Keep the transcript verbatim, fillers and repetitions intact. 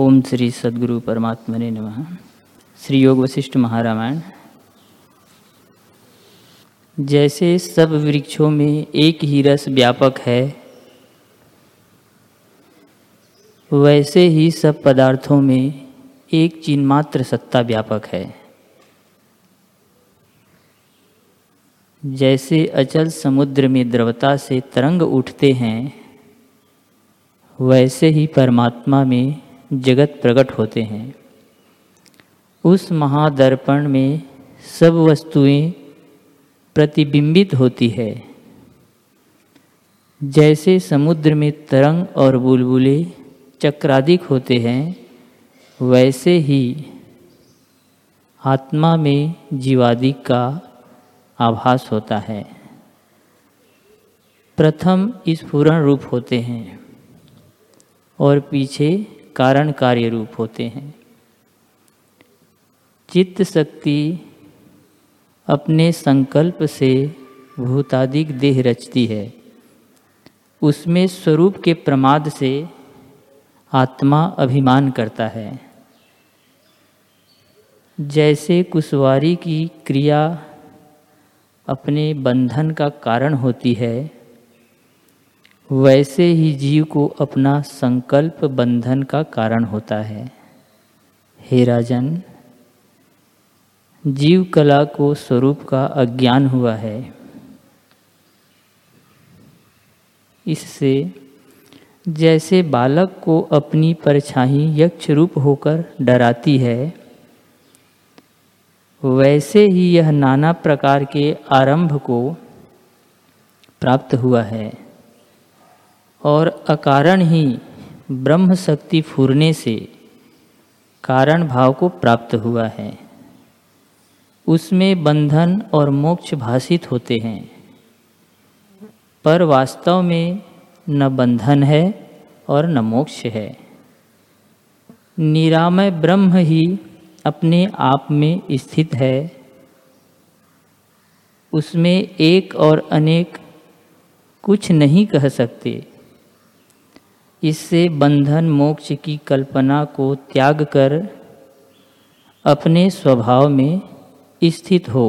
ओम श्री सद्गुरु परमात्मने नमः। श्री योग वशिष्ठ महारामायण। जैसे सब वृक्षों में एक ही रस व्यापक है, वैसे ही सब पदार्थों में एक चिन्मात्र सत्ता व्यापक है। जैसे अचल समुद्र में द्रवता से तरंग उठते हैं, वैसे ही परमात्मा में जगत प्रकट होते हैं। उस महादर्पण में सब वस्तुएं प्रतिबिंबित होती है। जैसे समुद्र में तरंग और बुलबुले चक्रादिक होते हैं, वैसे ही आत्मा में जीवादिक का आभास होता है। प्रथम स्फुरण रूप होते हैं और पीछे कारण कार्य रूप होते हैं। चित्त शक्ति अपने संकल्प से भूतादिक देह रचती है। उसमें स्वरूप के प्रमाद से आत्मा अभिमान करता है। जैसे कुसवारी की क्रिया अपने बंधन का कारण होती है, वैसे ही जीव को अपना संकल्प बंधन का कारण होता है। हे राजन, जीव कला को स्वरूप का अज्ञान हुआ है। इससे जैसे बालक को अपनी परछाई यक्ष रूप होकर डराती है, वैसे ही यह नाना प्रकार के आरंभ को प्राप्त हुआ है और अकारण ही ब्रह्म शक्ति फूरने से कारण भाव को प्राप्त हुआ है। उसमें बंधन और मोक्ष भासित होते हैं, पर वास्तव में न बंधन है और न मोक्ष है। निरामय ब्रह्म ही अपने आप में स्थित है। उसमें एक और अनेक कुछ नहीं कह सकते। इससे बंधन मोक्ष की कल्पना को त्याग कर अपने स्वभाव में स्थित हो।